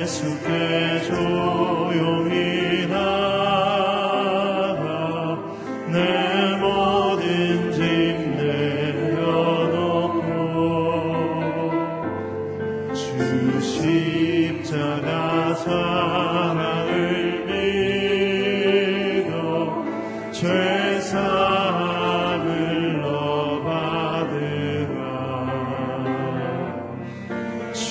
예수께 조용히 나가 내 모든 짐 내려놓고 주 십자가 사랑을 믿어 죄 사함을 얻으라. 주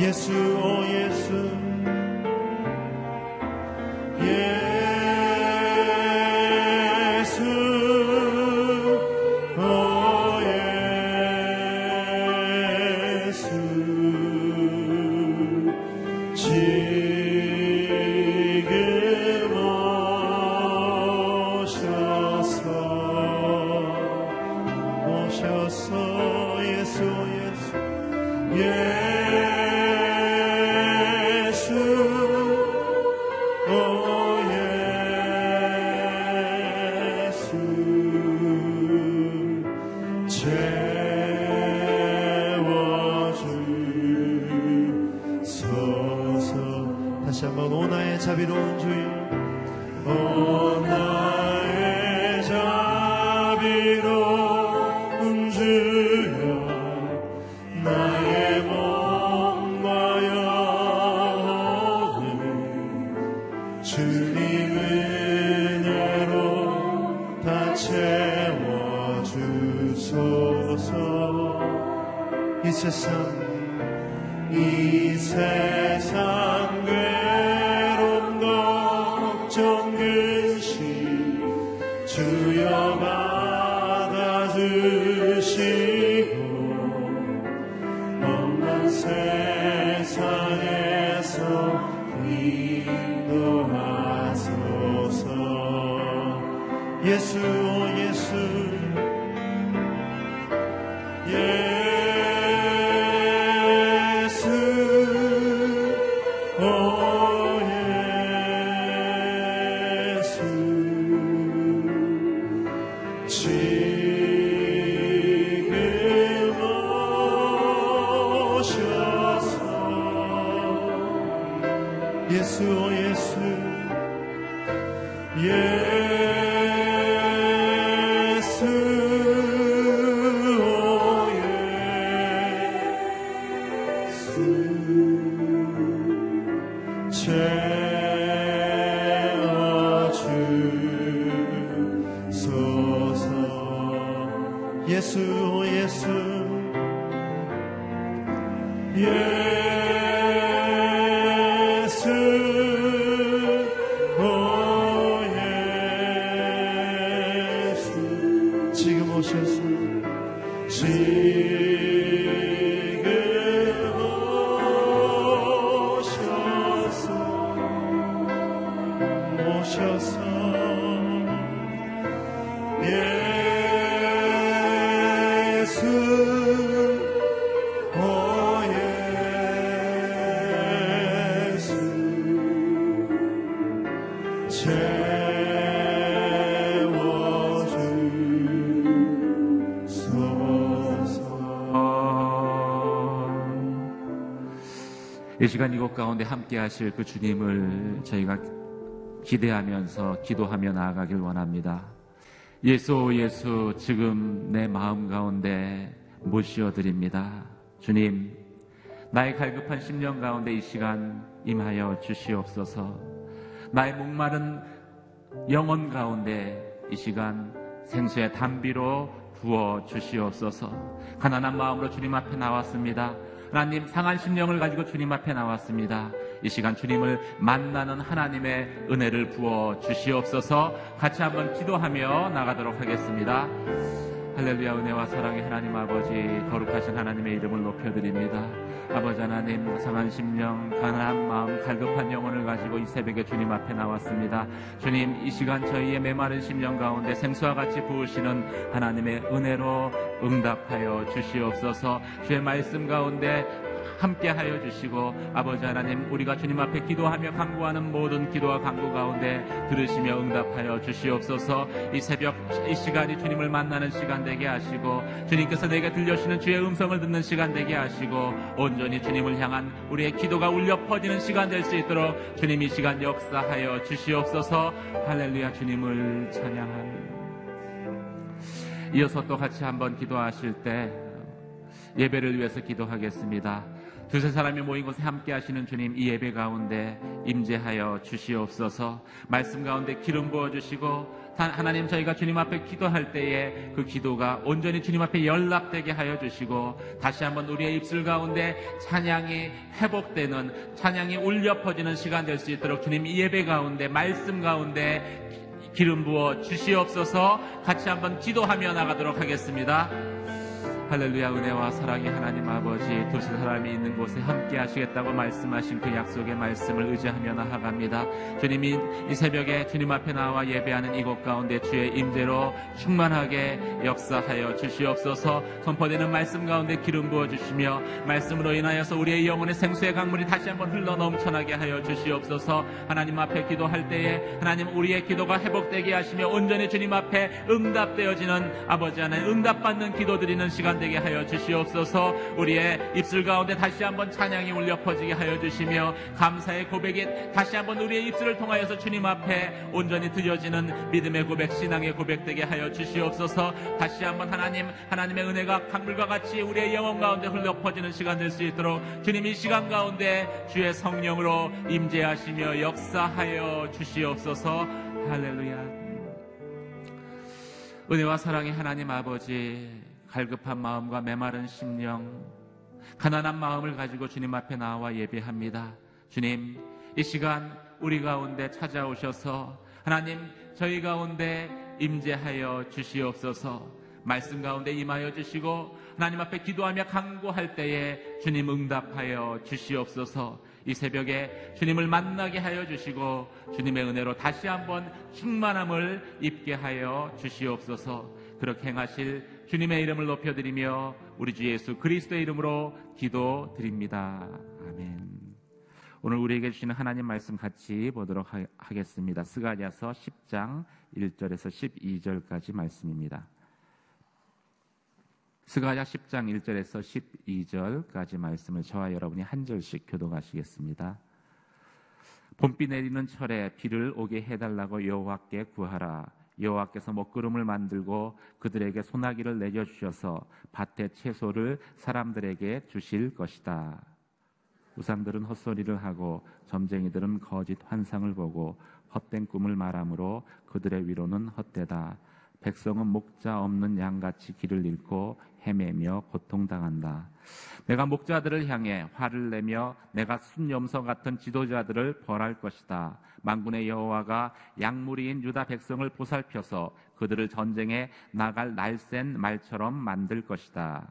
예수, 오 예수, 예수, 오 예수, 지금 오셔서 예수, 오 예수, 자비로운 주여, 오 나의 자비로운 주여, 나의 몸과 영혼을 주님 은혜로 다 채워주소서. 이 세상 주여 받아주시고 험한 세상에서 인도하소서. 예수, 오 예수, 예수 예수, 오 예수, 예수, 오 예수, 채워주소서. 예수, 오 예수, 이 시간 이곳 가운데 함께 하실 그 주님을 저희가 기대하면서 기도하며 나아가길 원합니다. 예수, 예수, 지금 내 마음 가운데 모시어 드립니다. 주님, 나의 갈급한 심령 가운데 이 시간 임하여 주시옵소서. 나의 목마른 영혼 가운데 이 시간 생수의 담비로 부어 주시옵소서. 가난한 마음으로 주님 앞에 나왔습니다. 하나님, 상한 심령을 가지고 주님 앞에 나왔습니다. 이 시간 주님을 만나는 하나님의 은혜를 부어 주시옵소서. 같이 한번 기도하며 나가도록 하겠습니다. 할렐루야. 은혜와 사랑의 하나님 아버지, 거룩하신 하나님의 이름을 높여드립니다. 아버지 하나님, 상한 심령, 가난한 마음, 갈급한 영혼을 가지고 이 새벽에 주님 앞에 나왔습니다. 주님, 이 시간 저희의 메마른 심령 가운데 생수와 같이 부으시는 하나님의 은혜로 응답하여 주시옵소서. 주의 말씀 가운데 함께하여 주시고, 아버지 하나님, 우리가 주님 앞에 기도하며 간구하는 모든 기도와 간구 가운데 들으시며 응답하여 주시옵소서. 이 새벽 이 시간이 주님을 만나는 시간 되게 하시고, 주님께서 내게 들려주시는 주의 음성을 듣는 시간 되게 하시고, 온전히 주님을 향한 우리의 기도가 울려 퍼지는 시간 될 수 있도록 주님 이 시간 역사하여 주시옵소서. 할렐루야. 주님을 찬양합니다. 이어서 또 같이 한번 기도하실 때 예배를 위해서 기도하겠습니다. 두세 사람이 모인 곳에 함께 하시는 주님, 이 예배 가운데 임재하여 주시옵소서. 말씀 가운데 기름 부어주시고, 하나님, 저희가 주님 앞에 기도할 때에 그 기도가 온전히 주님 앞에 연락되게 하여 주시고, 다시 한번 우리의 입술 가운데 찬양이 회복되는, 찬양이 울려 퍼지는 시간 될 수 있도록 주님 이 예배 가운데, 말씀 가운데 기름 부어 주시옵소서. 같이 한번 기도하며 나가도록 하겠습니다. 할렐루야. 은혜와 사랑의 하나님 아버지, 두세 사람이 있는 곳에 함께 하시겠다고 말씀하신 그 약속의 말씀을 의지하며 나아갑니다. 주님이 이 새벽에 주님 앞에 나와 예배하는 이곳 가운데 주의 임재로 충만하게 역사하여 주시옵소서. 선포되는 말씀 가운데 기름 부어주시며, 말씀으로 인하여서 우리의 영혼의 생수의 강물이 다시 한번 흘러 넘쳐나게 하여 주시옵소서. 하나님 앞에 기도할 때에 하나님, 우리의 기도가 회복되게 하시며 온전히 주님 앞에 응답되어지는, 아버지 하나님, 응답받는 기도 드리는 시간 되게 하여 주시옵소서. 우리의 입술 가운데 다시 한번 찬양이 울려 퍼지게 하여 주시며, 감사의 고백이 다시 한번 우리의 입술을 통하여서 주님 앞에 온전히 드려지는 믿음의 고백, 신앙의 고백 되게 하여 주시옵소서. 다시 한번 하나님, 하나님의 은혜가 강물과 같이 우리의 영혼 가운데 흘러 퍼지는 시간 될 수 있도록 주님 이 시간 가운데 주의 성령으로 임재하시며 역사하여 주시옵소서. 할렐루야. 은혜와 사랑의 하나님 아버지, 갈급한 마음과 메마른 심령, 가난한 마음을 가지고 주님 앞에 나와 예배합니다. 주님, 이 시간 우리 가운데 찾아오셔서 하나님, 저희 가운데 임재하여 주시옵소서. 말씀 가운데 임하여 주시고, 하나님 앞에 기도하며 간구할 때에 주님 응답하여 주시옵소서. 이 새벽에 주님을 만나게 하여 주시고, 주님의 은혜로 다시 한번 충만함을 입게 하여 주시옵소서. 그렇게 행하실 주님의 이름을 높여드리며 우리 주 예수 그리스도의 이름으로 기도드립니다. 아멘. 오늘 우리에게 주시는 하나님 말씀 같이 보도록 하겠습니다. 스가랴서 10장 1절에서 12절까지 말씀입니다. 스가랴 10장 1절에서 12절까지 말씀을 저와 여러분이 한 절씩 교독하시겠습니다. 봄비 내리는 철에 비를 오게 해달라고 여호와께 구하라. 여호와께서 먹구름을 만들고 그들에게 소나기를 내려주셔서 밭의 채소를 사람들에게 주실 것이다. 우상들은 헛소리를 하고 점쟁이들은 거짓 환상을 보고 헛된 꿈을 말하므로 그들의 위로는 헛되다. 백성은 목자 없는 양같이 길을 잃고 헤매며 고통당한다. 내가 목자들을 향해 화를 내며 내가 순염소 같은 지도자들을 벌할 것이다. 만군의 여호와가 양무리인 유다 백성을 보살펴서 그들을 전쟁에 나갈 날쌘 말처럼 만들 것이다.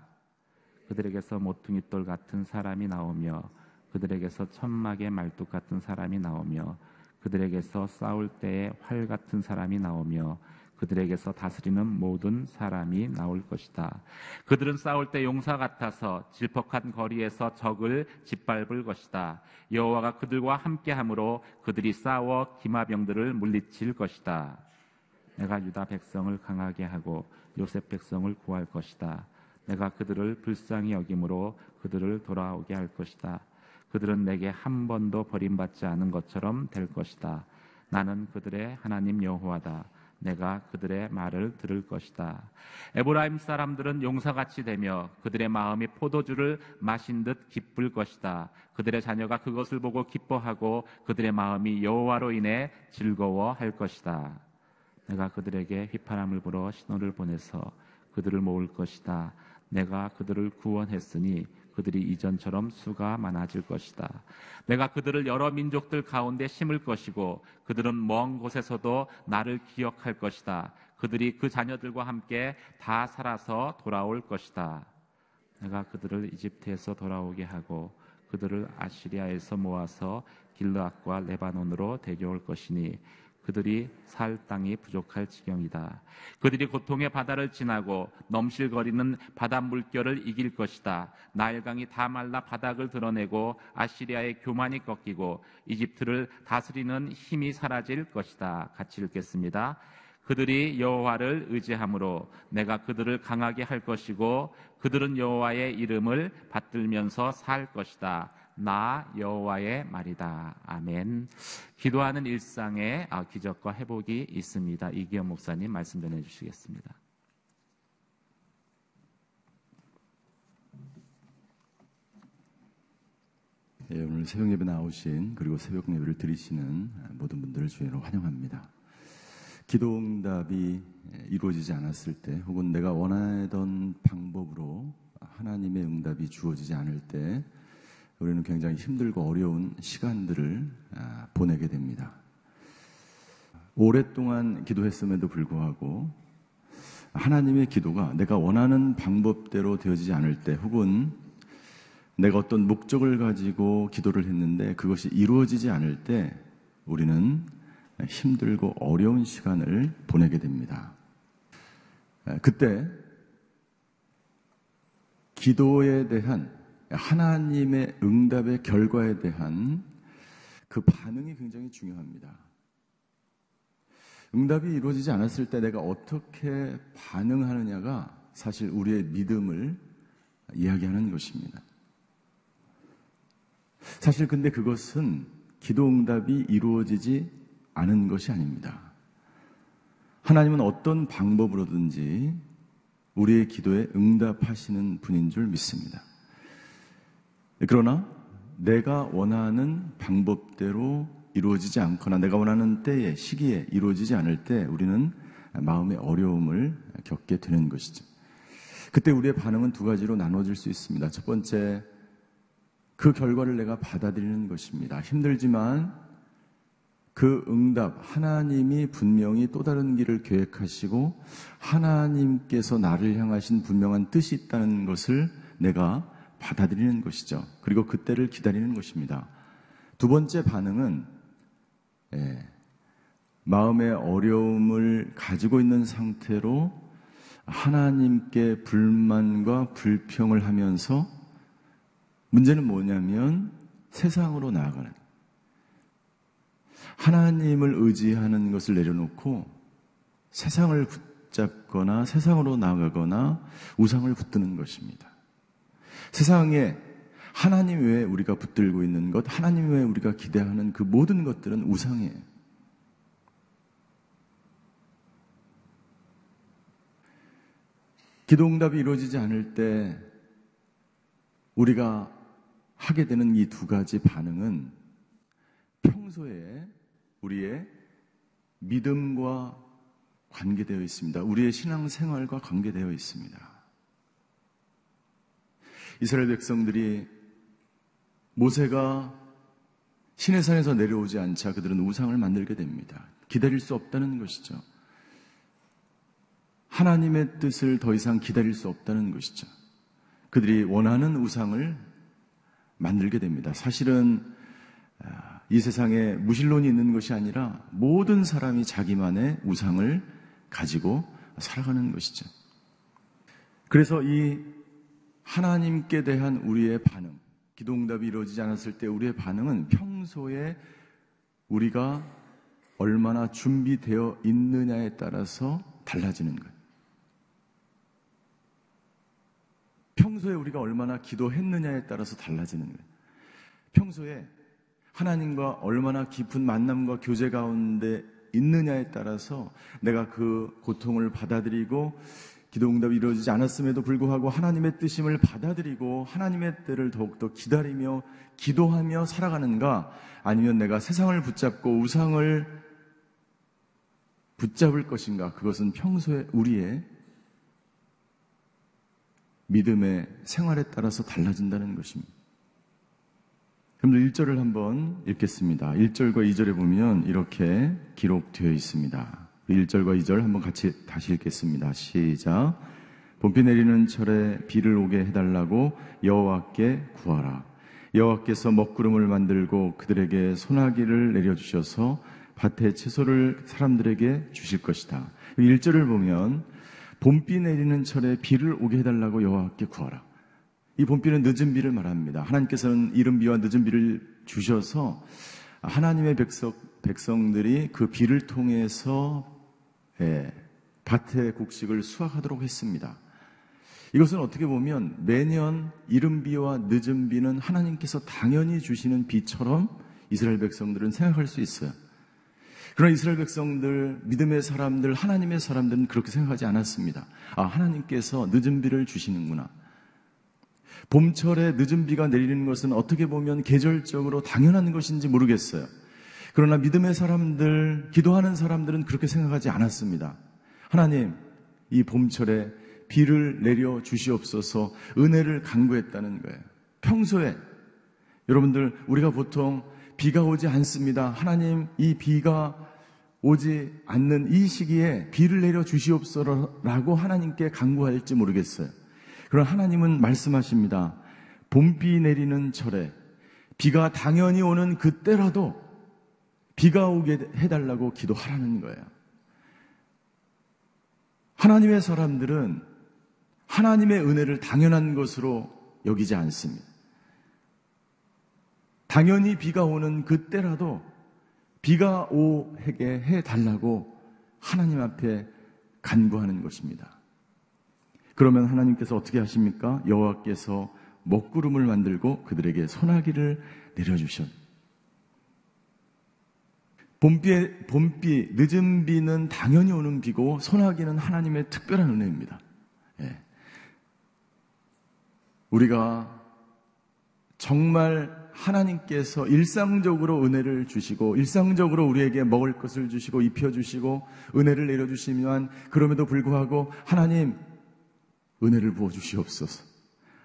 그들에게서 모퉁이돌 같은 사람이 나오며 그들에게서 천막의 말뚝 같은 사람이 나오며 그들에게서 싸울 때의 활 같은 사람이 나오며 그들에게서 다스리는 모든 사람이 나올 것이다. 그들은 싸울 때 용사 같아서 질퍽한 거리에서 적을 짓밟을 것이다. 여호와가 그들과 함께함으로 그들이 싸워 기마병들을 물리칠 것이다. 내가 유다 백성을 강하게 하고 요셉 백성을 구할 것이다. 내가 그들을 불쌍히 여김으로 그들을 돌아오게 할 것이다. 그들은 내게 한 번도 버림받지 않은 것처럼 될 것이다. 나는 그들의 하나님 여호와다. 내가 그들의 말을 들을 것이다. 에브라임 사람들은 용사같이 되며 그들의 마음이 포도주를 마신 듯 기쁠 것이다. 그들의 자녀가 그것을 보고 기뻐하고 그들의 마음이 여호와로 인해 즐거워할 것이다. 내가 그들에게 휘파람을 불어 신호를 보내서 그들을 모을 것이다. 내가 그들을 구원했으니 그들이 이전처럼 수가 많아질 것이다. 내가 그들을 여러 민족들 가운데 심을 것이고 그들은 먼 곳에서도 나를 기억할 것이다. 그들이 그 자녀들과 함께 다 살아서 돌아올 것이다. 내가 그들을 이집트에서 돌아오게 하고 그들을 아시리아에서 모아서 길르앗과 레바논으로 데려올 것이니 그들이 살 땅이 부족할 지경이다. 그들이 고통의 바다를 지나고 넘실거리는 바닷물결을 이길 것이다. 나일강이 다 말라 바닥을 드러내고 아시리아의 교만이 꺾이고 이집트를 다스리는 힘이 사라질 것이다. 같이 읽겠습니다. 그들이 여호와를 의지함으로 내가 그들을 강하게 할 것이고 그들은 여호와의 이름을 받들면서 살 것이다. 나 여호와의 말이다. 아멘. 기도하는 일상에 기적과 회복이 있습니다. 이기원 목사님 말씀 전해주시겠습니다. 예, 오늘 새벽 예배 나오신 그리고 새벽 예배를 드리시는 모든 분들을 주의로 환영합니다. 기도 응답이 이루어지지 않았을 때 혹은 내가 원하던 방법으로 하나님의 응답이 주어지지 않을 때 우리는 굉장히 힘들고 어려운 시간들을 보내게 됩니다. 오랫동안 기도했음에도 불구하고 하나님의 기도가 내가 원하는 방법대로 되어지지 않을 때 혹은 내가 어떤 목적을 가지고 기도를 했는데 그것이 이루어지지 않을 때 우리는 힘들고 어려운 시간을 보내게 됩니다. 그때 기도에 대한 하나님의 응답의 결과에 대한 그 반응이 굉장히 중요합니다. 응답이 이루어지지 않았을 때 내가 어떻게 반응하느냐가 사실 우리의 믿음을 이야기하는 것입니다. 사실 근데 그것은 기도 응답이 이루어지지 않은 것이 아닙니다. 하나님은 어떤 방법으로든지 우리의 기도에 응답하시는 분인 줄 믿습니다. 그러나 내가 원하는 방법대로 이루어지지 않거나 내가 원하는 때에, 시기에 이루어지지 않을 때 우리는 마음의 어려움을 겪게 되는 것이죠. 그때 우리의 반응은 두 가지로 나눠질 수 있습니다. 첫 번째, 그 결과를 내가 받아들이는 것입니다. 힘들지만 그 응답, 하나님이 분명히 또 다른 길을 계획하시고 하나님께서 나를 향하신 분명한 뜻이 있다는 것을 내가 받아들이는 것이죠. 그리고 그때를 기다리는 것입니다. 두 번째 반응은 마음의 어려움을 가지고 있는 상태로 하나님께 불만과 불평을 하면서 문제는 뭐냐면 세상으로 나아가는, 하나님을 의지하는 것을 내려놓고 세상을 붙잡거나 세상으로 나아가거나 우상을 붙드는 것입니다. 세상에 하나님 외에 우리가 붙들고 있는 것, 하나님 외에 우리가 기대하는 그 모든 것들은 우상이에요. 기도응답이 이루어지지 않을 때 우리가 하게 되는 이 두 가지 반응은 평소에 우리의 믿음과 관계되어 있습니다. 우리의 신앙생활과 관계되어 있습니다. 이스라엘 백성들이 모세가 시내산에서 내려오지 않자 그들은 우상을 만들게 됩니다. 기다릴 수 없다는 것이죠. 하나님의 뜻을 더 이상 기다릴 수 없다는 것이죠. 그들이 원하는 우상을 만들게 됩니다. 사실은 이 세상에 무신론이 있는 것이 아니라 모든 사람이 자기만의 우상을 가지고 살아가는 것이죠. 그래서 이 하나님께 대한 우리의 반응, 기도응답이 이루어지지 않았을 때 우리의 반응은 평소에 우리가 얼마나 준비되어 있느냐에 따라서 달라지는 거예요. 평소에 우리가 얼마나 기도했느냐에 따라서 달라지는 거예요. 평소에 하나님과 얼마나 깊은 만남과 교제 가운데 있느냐에 따라서 내가 그 고통을 받아들이고 기도응답이 이루어지지 않았음에도 불구하고 하나님의 뜻임을 받아들이고 하나님의 때를 더욱더 기다리며 기도하며 살아가는가, 아니면 내가 세상을 붙잡고 우상을 붙잡을 것인가, 그것은 평소에 우리의 믿음의 생활에 따라서 달라진다는 것입니다. 여러분들 1절을 한번 읽겠습니다. 1절과 2절에 보면 이렇게 기록되어 있습니다. 1절과 2절 한번 같이 다시 읽겠습니다. 시작. 봄비 내리는 철에 비를 오게 해달라고 여호와께 구하라. 여호와께서 먹구름을 만들고 그들에게 소나기를 내려주셔서 밭의 채소를 사람들에게 주실 것이다. 1절을 보면 봄비 내리는 철에 비를 오게 해달라고 여호와께 구하라. 이 봄비는 늦은 비를 말합니다. 하나님께서는 이른 비와 늦은 비를 주셔서 하나님의 백성들이 그 비를 통해서 밭의 곡식을 수확하도록 했습니다. 이것은 어떻게 보면 매년 이른 비와 늦은 비는 하나님께서 당연히 주시는 비처럼 이스라엘 백성들은 생각할 수 있어요. 그러나 이스라엘 백성들, 믿음의 사람들, 하나님의 사람들은 그렇게 생각하지 않았습니다. 아, 하나님께서 늦은 비를 주시는구나. 봄철에 늦은 비가 내리는 것은 어떻게 보면 계절적으로 당연한 것인지 모르겠어요. 그러나 믿음의 사람들, 기도하는 사람들은 그렇게 생각하지 않았습니다. 하나님, 이 봄철에 비를 내려 주시옵소서, 은혜를 간구했다는 거예요. 평소에 여러분들, 우리가 보통 비가 오지 않습니다. 하나님, 이 비가 오지 않는 이 시기에 비를 내려 주시옵소서라고 하나님께 간구할지 모르겠어요. 그러나 하나님은 말씀하십니다. 봄비 내리는 철에 비가 당연히 오는 그때라도 비가 오게 해달라고 기도하라는 거예요. 하나님의 사람들은 하나님의 은혜를 당연한 것으로 여기지 않습니다. 당연히 비가 오는 그때라도 비가 오게 해달라고 하나님 앞에 간구하는 것입니다. 그러면 하나님께서 어떻게 하십니까? 여호와께서 먹구름을 만들고 그들에게 소나기를 내려주셨다. 봄비, 늦은 비는 당연히 오는 비고 소나기는 하나님의 특별한 은혜입니다. 예. 우리가 정말 하나님께서 일상적으로 은혜를 주시고 일상적으로 우리에게 먹을 것을 주시고 입혀주시고 은혜를 내려주시면, 그럼에도 불구하고 하나님 은혜를 부어주시옵소서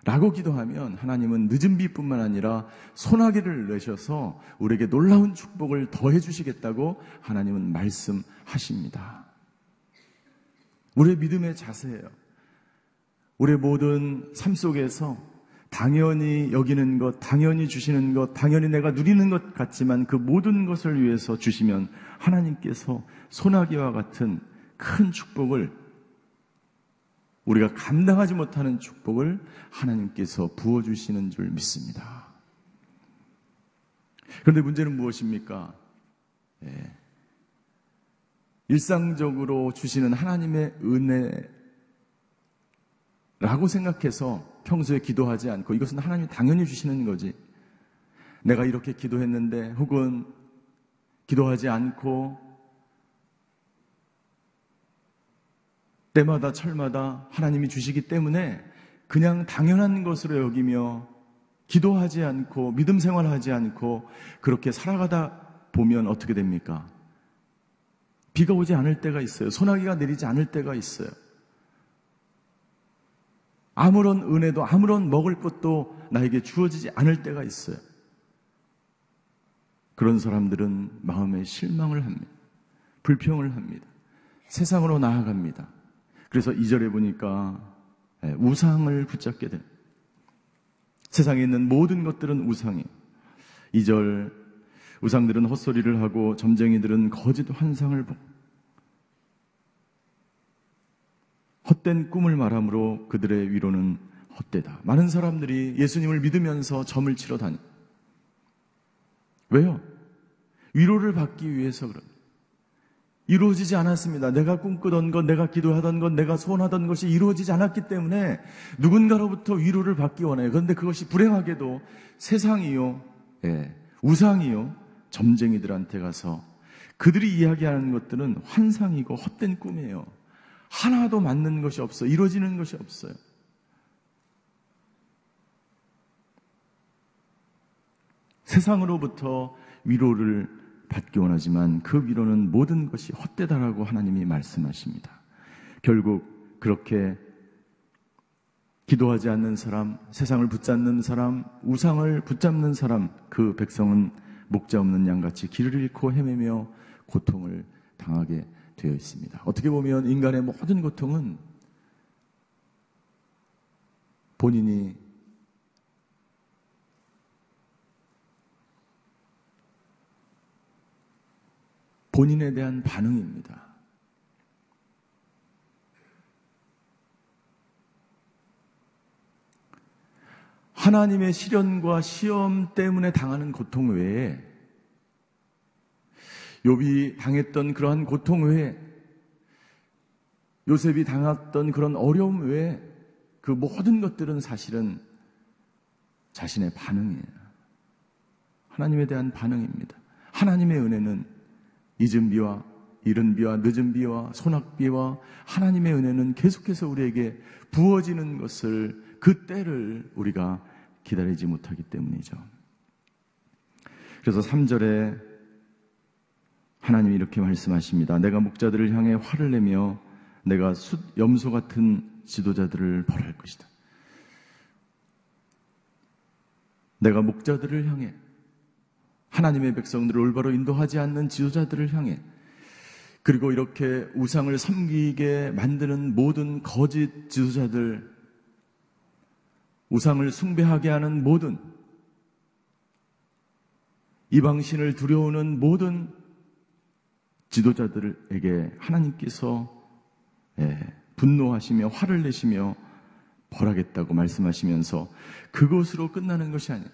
라고 기도하면 하나님은 늦은 비뿐만 아니라 소나기를 내셔서 우리에게 놀라운 축복을 더해 주시겠다고 하나님은 말씀하십니다. 우리의 믿음의 자세예요. 우리의 모든 삶 속에서 당연히 여기는 것, 당연히 주시는 것, 당연히 내가 누리는 것 같지만 그 모든 것을 위해서 주시면 하나님께서 소나기와 같은 큰 축복을, 우리가 감당하지 못하는 축복을 하나님께서 부어주시는 줄 믿습니다. 그런데 문제는 무엇입니까? 예. 일상적으로 주시는 하나님의 은혜라고 생각해서 평소에 기도하지 않고, 이것은 하나님이 당연히 주시는 거지. 내가 이렇게 기도했는데, 혹은 기도하지 않고 때마다 철마다 하나님이 주시기 때문에 그냥 당연한 것으로 여기며 기도하지 않고 믿음 생활하지 않고 그렇게 살아가다 보면 어떻게 됩니까? 비가 오지 않을 때가 있어요. 소나기가 내리지 않을 때가 있어요. 아무런 은혜도 아무런 먹을 것도 나에게 주어지지 않을 때가 있어요. 그런 사람들은 마음에 실망을 합니다. 불평을 합니다. 세상으로 나아갑니다. 그래서 2절에 보니까 우상을 붙잡게 됩니다. 세상에 있는 모든 것들은 우상이에요. 2절, 우상들은 헛소리를 하고 점쟁이들은 거짓 환상을 보고 헛된 꿈을 말함으로 그들의 위로는 헛되다. 많은 사람들이 예수님을 믿으면서 점을 치러 다니. 왜요? 위로를 받기 위해서 그런. 이루어지지 않았습니다. 내가 꿈꾸던 것, 내가 기도하던 것, 내가 소원하던 것이 이루어지지 않았기 때문에 누군가로부터 위로를 받기 원해요. 그런데 그것이 불행하게도 세상이요, 우상이요, 점쟁이들한테 가서 그들이 이야기하는 것들은 환상이고 헛된 꿈이에요. 하나도 맞는 것이 없어요. 이루어지는 것이 없어요. 세상으로부터 위로를 받기 원하지만 그 위로는 모든 것이 헛되다라고 하나님이 말씀하십니다. 결국 그렇게 기도하지 않는 사람, 세상을 붙잡는 사람, 우상을 붙잡는 사람, 그 백성은 목자 없는 양같이 길을 잃고 헤매며 고통을 당하게 되어 있습니다. 어떻게 보면 인간의 모든 고통은 본인이 본인에 대한 반응입니다. 하나님의 시련과 시험 때문에 당하는 고통 외에, 욥이 당했던 그러한 고통 외에, 요셉이 당했던 그런 어려움 외에 그 모든 것들은 사실은 자신의 반응이에요. 하나님에 대한 반응입니다. 하나님의 은혜는 잊은 비와 이른 비와 늦은 비와 소낙비와 하나님의 은혜는 계속해서 우리에게 부어지는 것을, 그 때를 우리가 기다리지 못하기 때문이죠. 그래서 3절에 하나님이 이렇게 말씀하십니다. 내가 목자들을 향해 화를 내며 내가 염소 같은 지도자들을 벌할 것이다. 내가 목자들을 향해, 하나님의 백성들을 올바로 인도하지 않는 지도자들을 향해, 그리고 이렇게 우상을 섬기게 만드는 모든 거짓 지도자들, 우상을 숭배하게 하는 모든 이방신을 두려우는 모든 지도자들에게 하나님께서 분노하시며 화를 내시며 벌하겠다고 말씀하시면서 그것으로 끝나는 것이 아니에요.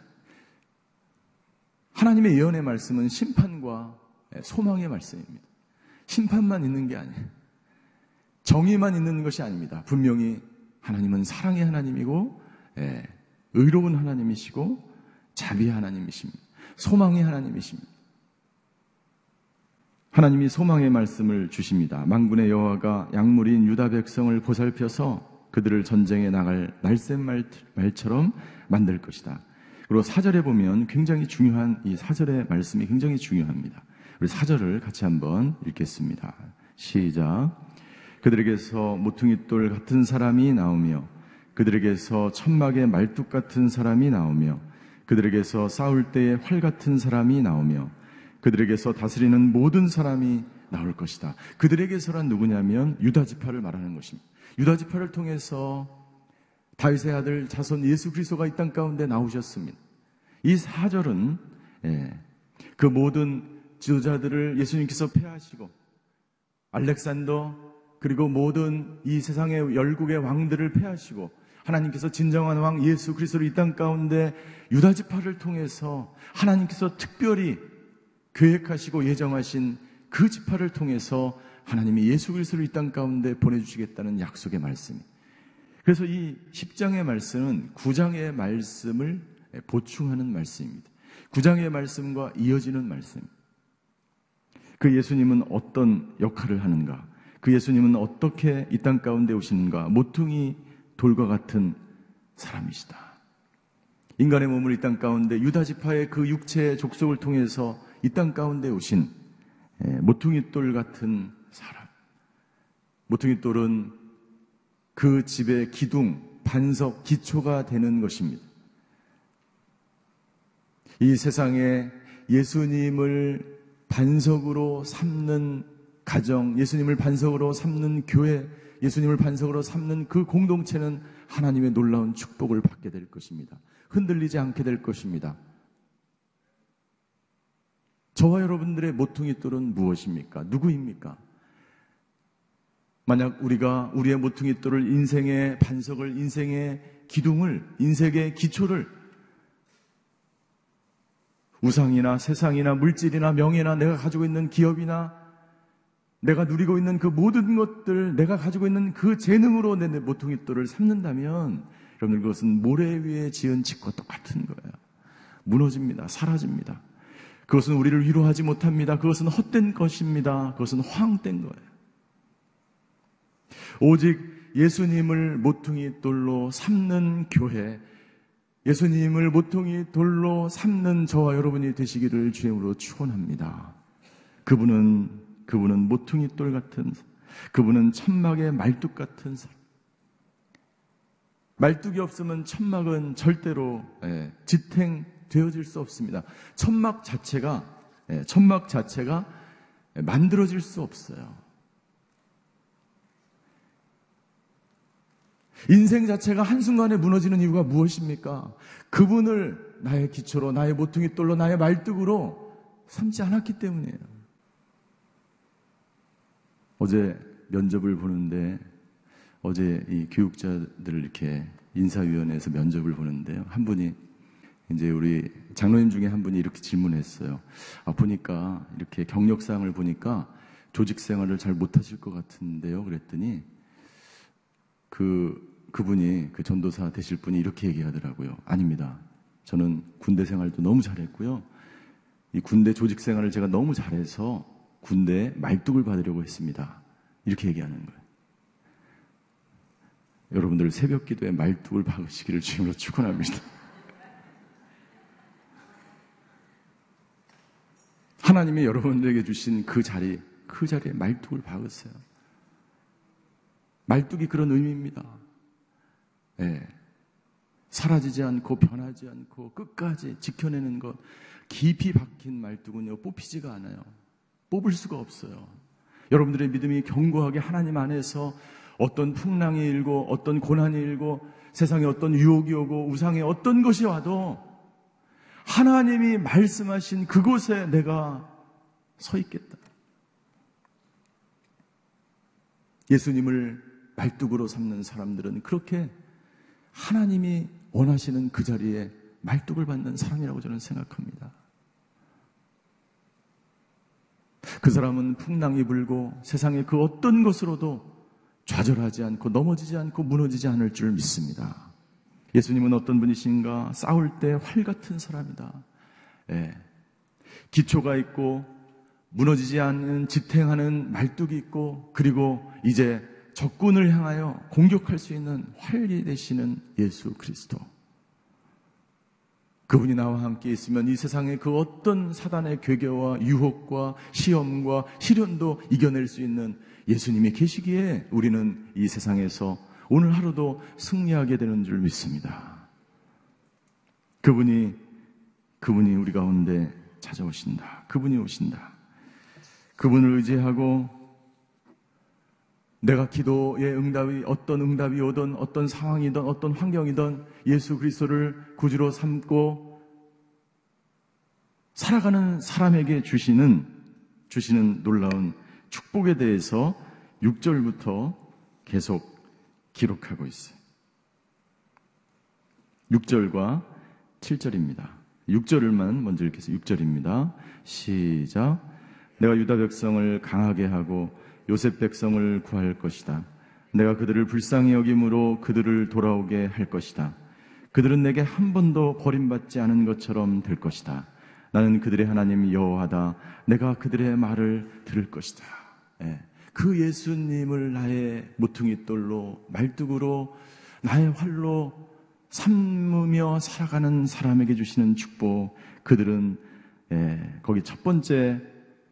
하나님의 예언의 말씀은 심판과 소망의 말씀입니다. 심판만 있는 게 아니에요. 정의만 있는 것이 아닙니다. 분명히 하나님은 사랑의 하나님이고 의로운 하나님이시고 자비의 하나님이십니다. 소망의 하나님이십니다. 하나님이 소망의 말씀을 주십니다. 만군의 여호와가 약물인 유다 백성을 보살펴서 그들을 전쟁에 나갈 날쌘말처럼 만들 것이다. 그리고 4절에 보면 굉장히 중요한, 이 4절의 말씀이 굉장히 중요합니다. 우리 4절을 같이 한번 읽겠습니다. 시작. 그들에게서 모퉁이돌 같은 사람이 나오며 그들에게서 천막의 말뚝 같은 사람이 나오며 그들에게서 싸울 때의 활 같은 사람이 나오며 그들에게서 다스리는 모든 사람이 나올 것이다. 그들에게서란 누구냐면 유다지파를 말하는 것입니다. 유다지파를 통해서 다윗의 아들 자손 예수 그리스도가 이 땅 가운데 나오셨습니다. 이 4절은 그 모든 지도자들을 예수님께서 폐하시고 알렉산더 그리고 모든 이 세상의 열국의 왕들을 폐하시고 하나님께서 진정한 왕 예수 그리스도를 이 땅 가운데 유다지파를 통해서 하나님께서 특별히 계획하시고 예정하신 그 지파를 통해서 하나님이 예수 그리스도를 이 땅 가운데 보내주시겠다는 약속의 말씀입니다. 그래서 이 10장의 말씀은 9장의 말씀을 보충하는 말씀입니다. 9장의 말씀과 이어지는 말씀. 그 예수님은 어떤 역할을 하는가? 그 예수님은 어떻게 이 땅 가운데 오시는가? 모퉁이 돌과 같은 사람이시다. 인간의 몸을 이 땅 가운데 유다지파의 그 육체의 족속을 통해서 이 땅 가운데 오신 모퉁이 돌 같은 사람. 모퉁이 돌은 그 집의 기둥, 반석, 기초가 되는 것입니다. 이 세상에 예수님을 반석으로 삼는 가정, 예수님을 반석으로 삼는 교회, 예수님을 반석으로 삼는 그 공동체는 하나님의 놀라운 축복을 받게 될 것입니다. 흔들리지 않게 될 것입니다. 저와 여러분들의 모퉁이돌은 무엇입니까? 누구입니까? 만약 우리가 우리의 모퉁이돌을, 인생의 반석을, 인생의 기둥을, 인생의 기초를 우상이나 세상이나 물질이나 명예나 내가 가지고 있는 기업이나 내가 누리고 있는 그 모든 것들, 내가 가지고 있는 그 재능으로 내 모퉁이돌을 삼는다면 여러분들 그것은 모래 위에 지은 집과 똑같은 거예요. 무너집니다. 사라집니다. 그것은 우리를 위로하지 못합니다. 그것은 헛된 것입니다. 그것은 황된 거예요. 오직 예수님을 모퉁이돌로 삼는 교회, 예수님을 모퉁이돌로 삼는 저와 여러분이 되시기를 주의 이름으로 축원합니다. 그분은 모퉁이돌 같은 사람, 그분은 천막의 말뚝 같은 사람. 말뚝이 없으면 천막은 절대로 지탱되어질 수 없습니다. 천막 자체가 만들어질 수 없어요. 인생 자체가 한순간에 무너지는 이유가 무엇입니까? 그분을 나의 기초로, 나의 모퉁이돌로, 나의 말뚝으로 삼지 않았기 때문이에요. 어제 면접을 보는데, 어제 이 교육자들을 이렇게 인사위원회에서 면접을 보는데요. 한 분이, 이제 우리 장로님 중에 한 분이 이렇게 질문했어요. 보니까, 이렇게 경력사항을 보니까 조직 생활을 잘 못하실 것 같은데요. 그랬더니, 그분이, 그 전도사 되실 분이 이렇게 얘기하더라고요. 아닙니다. 저는 군대 생활도 너무 잘했고요. 이 군대 조직 생활을 제가 너무 잘해서 군대에 말뚝을 받으려고 했습니다. 이렇게 얘기하는 거예요. 여러분들 새벽 기도에 말뚝을 박으시기를 주님으로 축원합니다. 하나님이 여러분들에게 주신 그 자리에 말뚝을 박으세요. 말뚝이 그런 의미입니다. 사라지지 않고 변하지 않고 끝까지 지켜내는 것. 깊이 박힌 말뚝은요, 뽑히지가 않아요. 뽑을 수가 없어요. 여러분들의 믿음이 견고하게 하나님 안에서 어떤 풍랑이 일고 어떤 고난이 일고 세상에 어떤 유혹이 오고 우상에 어떤 것이 와도 하나님이 말씀하신 그곳에 내가 서 있겠다. 예수님을 말뚝으로 삼는 사람들은 그렇게 하나님이 원하시는 그 자리에 말뚝을 받는 사람이라고 저는 생각합니다. 그 사람은 풍랑이 불고 세상의 그 어떤 것으로도 좌절하지 않고 넘어지지 않고 무너지지 않을 줄 믿습니다. 예수님은 어떤 분이신가? 싸울 때 활 같은 사람이다. 기초가 있고 무너지지 않는 지탱하는 말뚝이 있고 그리고 이제 적군을 향하여 공격할 수 있는 활이 되시는 예수 그리스도. 그분이 나와 함께 있으면 이 세상의 그 어떤 사단의 괴계와 유혹과 시험과 시련도 이겨낼 수 있는 예수님이 계시기에 우리는 이 세상에서 오늘 하루도 승리하게 되는 줄 믿습니다. 그분이 우리 가운데 찾아오신다. 그분이 오신다. 그분을 의지하고 내가 기도의 응답이 어떤 응답이 오든 어떤 상황이든 어떤 환경이든 예수 그리스도를 구주로 삼고 살아가는 사람에게 주시는 놀라운 축복에 대해서 6절부터 계속 기록하고 있어요. 6절과 7절입니다. 6절을만 먼저 읽겠어요. 6절입니다. 시작. 내가 유다 백성을 강하게 하고 요셉 백성을 구할 것이다. 내가 그들을 불쌍히 여김으로 그들을 돌아오게 할 것이다. 그들은 내게 한 번도 버림받지 않은 것처럼 될 것이다. 나는 그들의 하나님 여호와다. 내가 그들의 말을 들을 것이다. 예. 그 예수님을 나의 모퉁잇돌로, 말뚝으로, 나의 활로 삼으며 살아가는 사람에게 주시는 축복. 그들은 거기 첫 번째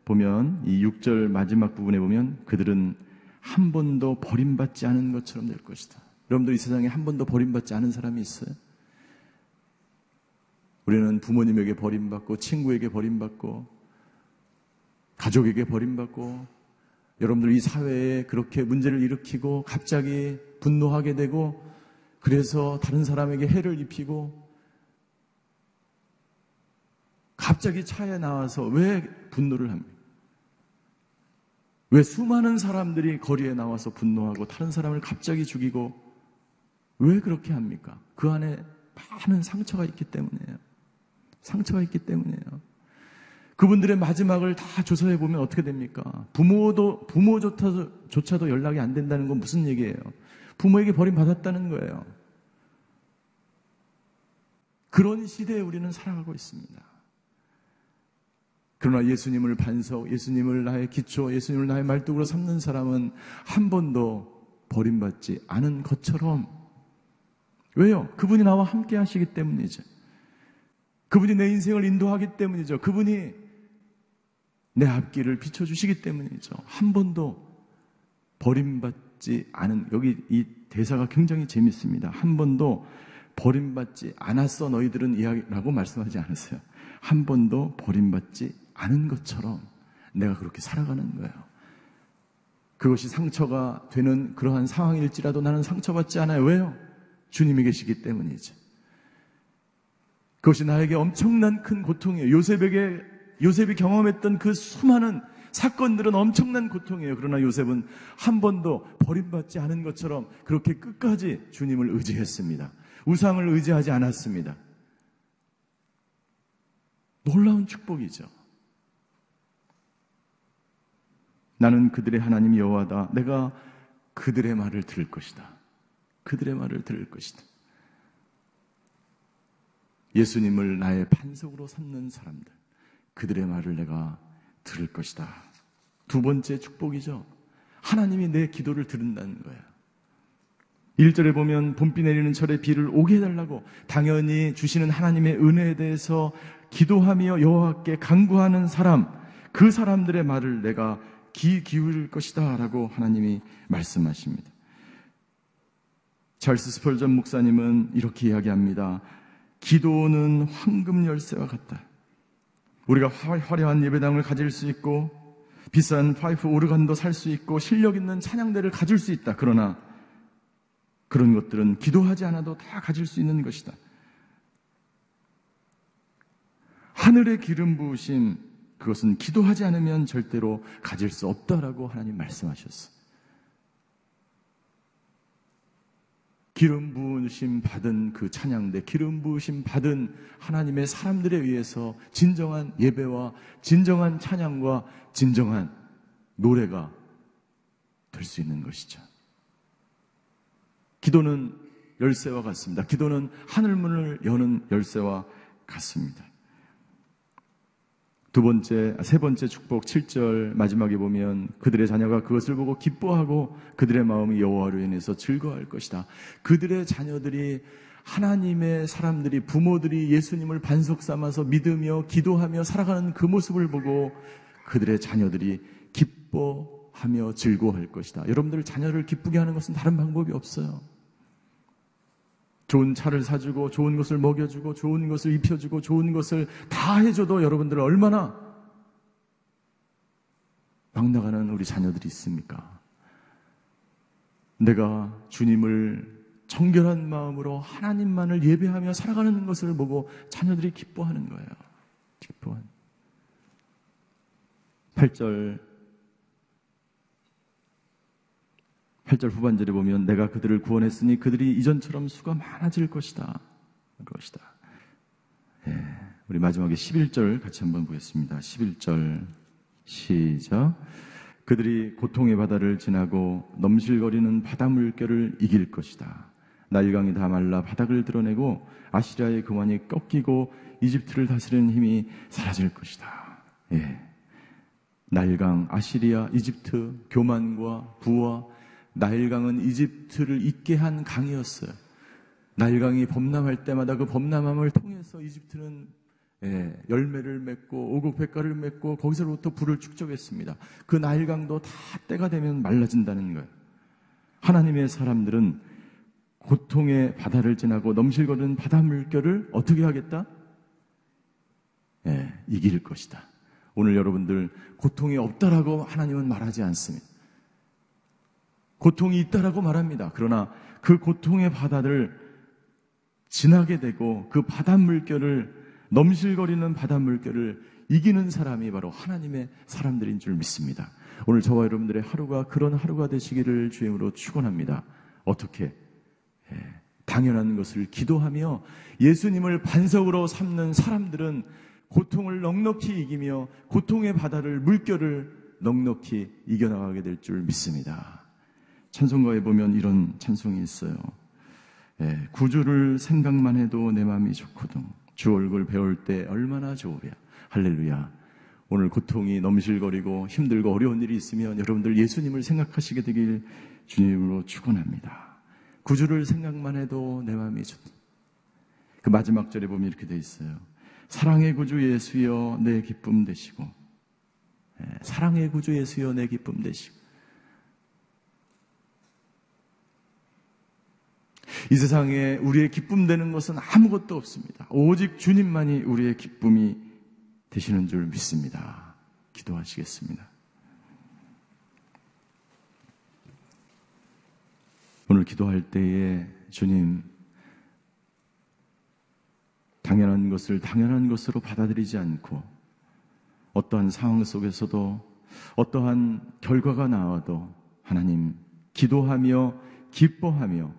보면 이 6절 마지막 부분에 보면 그들은 한 번도 버림받지 않은 것처럼 될 것이다. 여러분들 이 세상에 한 번도 버림받지 않은 사람이 있어요? 우리는 부모님에게 버림받고, 친구에게 버림받고, 가족에게 버림받고, 여러분들 이 사회에 그렇게 문제를 일으키고 갑자기 분노하게 되고 그래서 다른 사람에게 해를 입히고 갑자기 차에 나와서 왜 분노를 합니까? 왜 수많은 사람들이 거리에 나와서 분노하고 다른 사람을 갑자기 죽이고 왜 그렇게 합니까? 그 안에 많은 상처가 있기 때문이에요. 상처가 있기 때문이에요. 그분들의 마지막을 다 조사해 보면 어떻게 됩니까? 부모조차도 연락이 안 된다는 건 무슨 얘기예요? 부모에게 버림받았다는 거예요. 그런 시대에 우리는 살아가고 있습니다. 그러나 예수님을 반석, 예수님을 나의 기초, 예수님을 나의 말뚝으로 삼는 사람은 한 번도 버림받지 않은 것처럼. 왜요? 그분이 나와 함께 하시기 때문이죠. 그분이 내 인생을 인도하기 때문이죠. 그분이 내 앞길을 비춰주시기 때문이죠. 한 번도 버림받지 않은, 여기 이 대사가 굉장히 재밌습니다. 한 번도 버림받지 않았어 너희들은 이야기라고 말씀하지 않았어요. 한 번도 버림받지 않은 것처럼 내가 그렇게 살아가는 거예요. 그것이 상처가 되는 그러한 상황일지라도 나는 상처받지 않아요. 왜요? 주님이 계시기 때문이죠. 그것이 나에게 엄청난 큰 고통이에요. 요셉이 경험했던 그 수많은 사건들은 엄청난 고통이에요. 그러나 요셉은 한 번도 버림받지 않은 것처럼 그렇게 끝까지 주님을 의지했습니다. 우상을 의지하지 않았습니다. 놀라운 축복이죠. 나는 그들의 하나님 여호와다. 내가 그들의 말을 들을 것이다. 그들의 말을 들을 것이다. 예수님을 나의 반석으로 삼는 사람들, 그들의 말을 내가 들을 것이다. 두 번째 축복이죠. 하나님이 내 기도를 들은다는 거예요. 1절에 보면 봄비 내리는 철에 비를 오게 해달라고 당연히 주시는 하나님의 은혜에 대해서 기도하며 여호와께 간구하는 사람, 그 사람들의 말을 내가 귀 기울일 것이다 라고 하나님이 말씀하십니다. 찰스 스펄전 목사님은 이렇게 이야기합니다. 기도는 황금 열쇠와 같다. 우리가 화려한 예배당을 가질 수 있고 비싼 파이프 오르간도 살 수 있고 실력 있는 찬양대를 가질 수 있다. 그러나 그런 것들은 기도하지 않아도 다 가질 수 있는 것이다. 하늘의 기름 부으심, 그것은 기도하지 않으면 절대로 가질 수 없다라고 하나님 말씀하셨어. 기름 부으심 받은 그 찬양대, 기름 부으심 받은 하나님의 사람들에 의해서 진정한 예배와 진정한 찬양과 진정한 노래가 될 수 있는 것이죠. 기도는 열쇠와 같습니다. 기도는 하늘문을 여는 열쇠와 같습니다. 세 번째 축복 7절 마지막에 보면 그들의 자녀가 그것을 보고 기뻐하고 그들의 마음이 여호와로 인해서 즐거워할 것이다. 그들의 자녀들이, 하나님의 사람들이, 부모들이 예수님을 반석 삼아서 믿으며 기도하며 살아가는 그 모습을 보고 그들의 자녀들이 기뻐하며 즐거워할 것이다. 여러분들 자녀를 기쁘게 하는 것은 다른 방법이 없어요. 좋은 차를 사주고 좋은 것을 먹여주고 좋은 것을 입혀주고 좋은 것을 다 해줘도 여러분들 얼마나 막 나가는 우리 자녀들이 있습니까? 내가 주님을 정결한 마음으로 하나님만을 예배하며 살아가는 것을 보고 자녀들이 기뻐하는 거예요. 8절 후반절에 보면 내가 그들을 구원했으니 그들이 이전처럼 수가 많아질 것이다. 예, 우리 마지막에 11절 같이 한번 보겠습니다. 11절 시작. 그들이 고통의 바다를 지나고 넘실거리는 바다 물결을 이길 것이다. 나일강이 다 말라 바닥을 드러내고 아시리아의 교만이 꺾이고 이집트를 다스리는 힘이 사라질 것이다. 예. 나일강, 아시리아, 이집트, 교만과 부와, 나일강은 이집트를 잊게 한 강이었어요. 나일강이 범람할 때마다 그 범람함을 통해서 이집트는 열매를 맺고 오곡백과를 맺고 거기서부터 불을 축적했습니다. 그 나일강도 다 때가 되면 말라진다는 거예요. 하나님의 사람들은 고통의 바다를 지나고 넘실거리는 바다 물결을 어떻게 하겠다? 이길 것이다. 오늘 여러분들 고통이 없다라고 하나님은 말하지 않습니다. 고통이 있다라고 말합니다. 그러나 그 고통의 바다를 지나게 되고 그 바다 물결을 넘실거리는 바다 물결을 이기는 사람이 바로 하나님의 사람들인 줄 믿습니다. 오늘 저와 여러분들의 하루가 그런 하루가 되시기를 주의 이름으로 축원합니다. 어떻게? 당연한 것을 기도하며 예수님을 반석으로 삼는 사람들은 고통을 넉넉히 이기며 고통의 바다를 물결을 넉넉히 이겨나가게 될 줄 믿습니다. 찬송가에 보면 이런 찬송이 있어요. 구주를 생각만 해도 내 마음이 좋거든 주 얼굴 배울 때 얼마나 좋으랴. 할렐루야. 오늘 고통이 넘실거리고 힘들고 어려운 일이 있으면 여러분들 예수님을 생각하시게 되길 주님으로 축원합니다. 구주를 생각만 해도 내 마음이 좋다. 그 마지막 절에 보면 이렇게 돼 있어요. 사랑의 구주 예수여 내 기쁨 되시고. 사랑의 구주 예수여 내 기쁨 되시고. 이 세상에 우리의 기쁨 되는 것은 아무것도 없습니다. 오직 주님만이 우리의 기쁨이 되시는 줄 믿습니다. 기도하시겠습니다. 오늘 기도할 때에 주님, 당연한 것을 당연한 것으로 받아들이지 않고 어떠한 상황 속에서도 어떠한 결과가 나와도 하나님, 기도하며 기뻐하며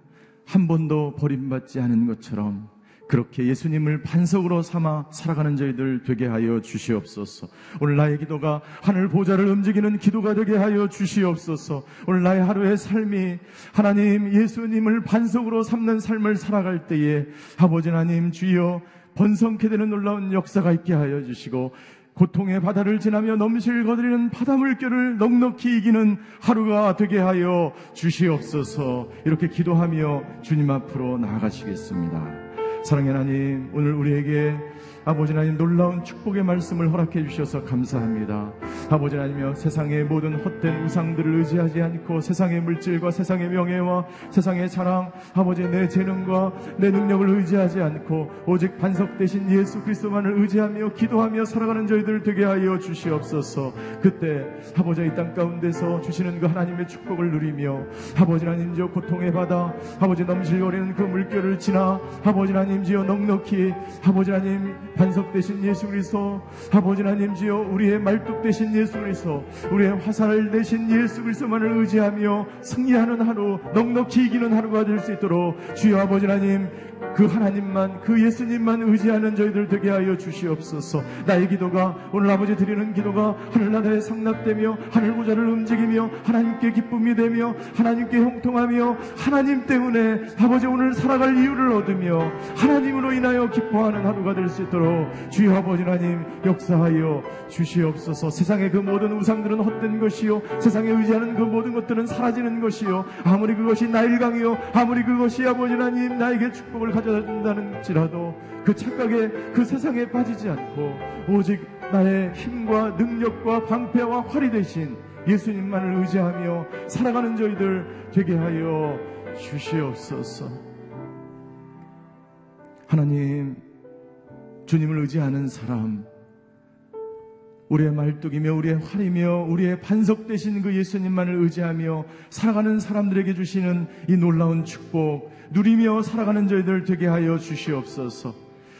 한 번도 버림받지 않은 것처럼 그렇게 예수님을 반석으로 삼아 살아가는 저희들 되게 하여 주시옵소서. 오늘 나의 기도가 하늘 보좌를 움직이는 기도가 되게 하여 주시옵소서. 오늘 나의 하루의 삶이 하나님 예수님을 반석으로 삼는 삶을 살아갈 때에 아버지 하나님 주여 번성케 되는 놀라운 역사가 있게 하여 주시고 고통의 바다를 지나며 넘실거리는 바다 물결을 넉넉히 이기는 하루가 되게 하여 주시옵소서. 이렇게 기도하며 주님 앞으로 나아가시겠습니다. 사랑의 하나님, 오늘 우리에게 아버지 하나님 놀라운 축복의 말씀을 허락해 주셔서 감사합니다. 아버지 하나님이여, 세상의 모든 헛된 우상들을 의지하지 않고 세상의 물질과 세상의 명예와 세상의 자랑, 아버지 내 재능과 내 능력을 의지하지 않고 오직 반석 대신 예수 그리스도만을 의지하며 기도하며 살아가는 저희들 되게 하여 주시옵소서. 그때 아버지 이 땅 가운데서 주시는 그 하나님의 축복을 누리며 아버지 하나님이여 고통의 바다, 아버지 넘실거리는 그 물결을 지나 아버지 하나님이여 넉넉히 아버지 하나님 반석 대신 예수 그리스도, 아버지 하나님 주여 우리의 말뚝 대신 예수 그리스도, 우리의 화살 대신 예수 그리스도만을 의지하며 승리하는 하루, 넉넉히 이기는 하루가 될 수 있도록 주여 아버지 하나님 그 하나님만, 그 예수님만 의지하는 저희들 되게 하여 주시옵소서. 나의 기도가 오늘 아버지 드리는 기도가 하늘나라에 상납되며 하늘 보좌를 움직이며 하나님께 기쁨이 되며 하나님께 형통하며 하나님 때문에 아버지 오늘 살아갈 이유를 얻으며 하나님으로 인하여 기뻐하는 하루가 될 수 있도록 주여 아버지 하나님 역사하여 주시옵소서. 세상의 그 모든 우상들은 헛된 것이요 세상에 의지하는 그 모든 것들은 사라지는 것이요 아무리 그것이 나일강이요 아무리 그것이 아버지 하나님 나에게 축복을 가져다 준다는지라도 그 착각에 그 세상에 빠지지 않고 오직 나의 힘과 능력과 방패와 활이 되신 예수님만을 의지하며 살아가는 저희들 되게 하여 주시옵소서. 하나님, 주님을 의지하는 사람, 우리의 말뚝이며 우리의 활이며 우리의 반석 되신 그 예수님만을 의지하며 살아가는 사람들에게 주시는 이 놀라운 축복 누리며 살아가는 저희들 되게 하여 주시옵소서.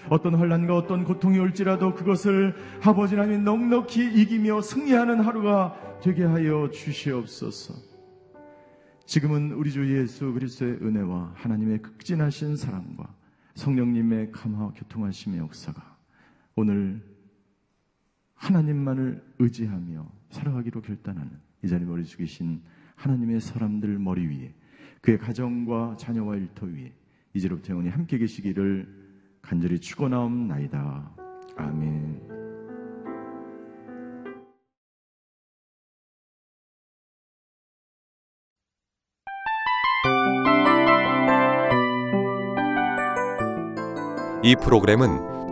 어떤 환난과 어떤 고통이 올지라도 그것을 아버지 하나님 넉넉히 이기며 승리하는 하루가 되게 하여 주시옵소서. 지금은 우리 주 예수 그리스도의 은혜와 하나님의 극진하신 사랑과 성령님의 감화 교통하심의 역사가 오늘 하나님만을 의지하며 살아가기로 결단하는 이 자리에 머리 숙이신 하나님의 사람들 머리 위에, 그의 가정과 자녀와 일터 위에 이제로부터 영원히 함께 계시기를 간절히 축원하옵나이다. 아멘. 이 프로그램은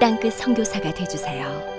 땅끝 선교사가 되어주세요.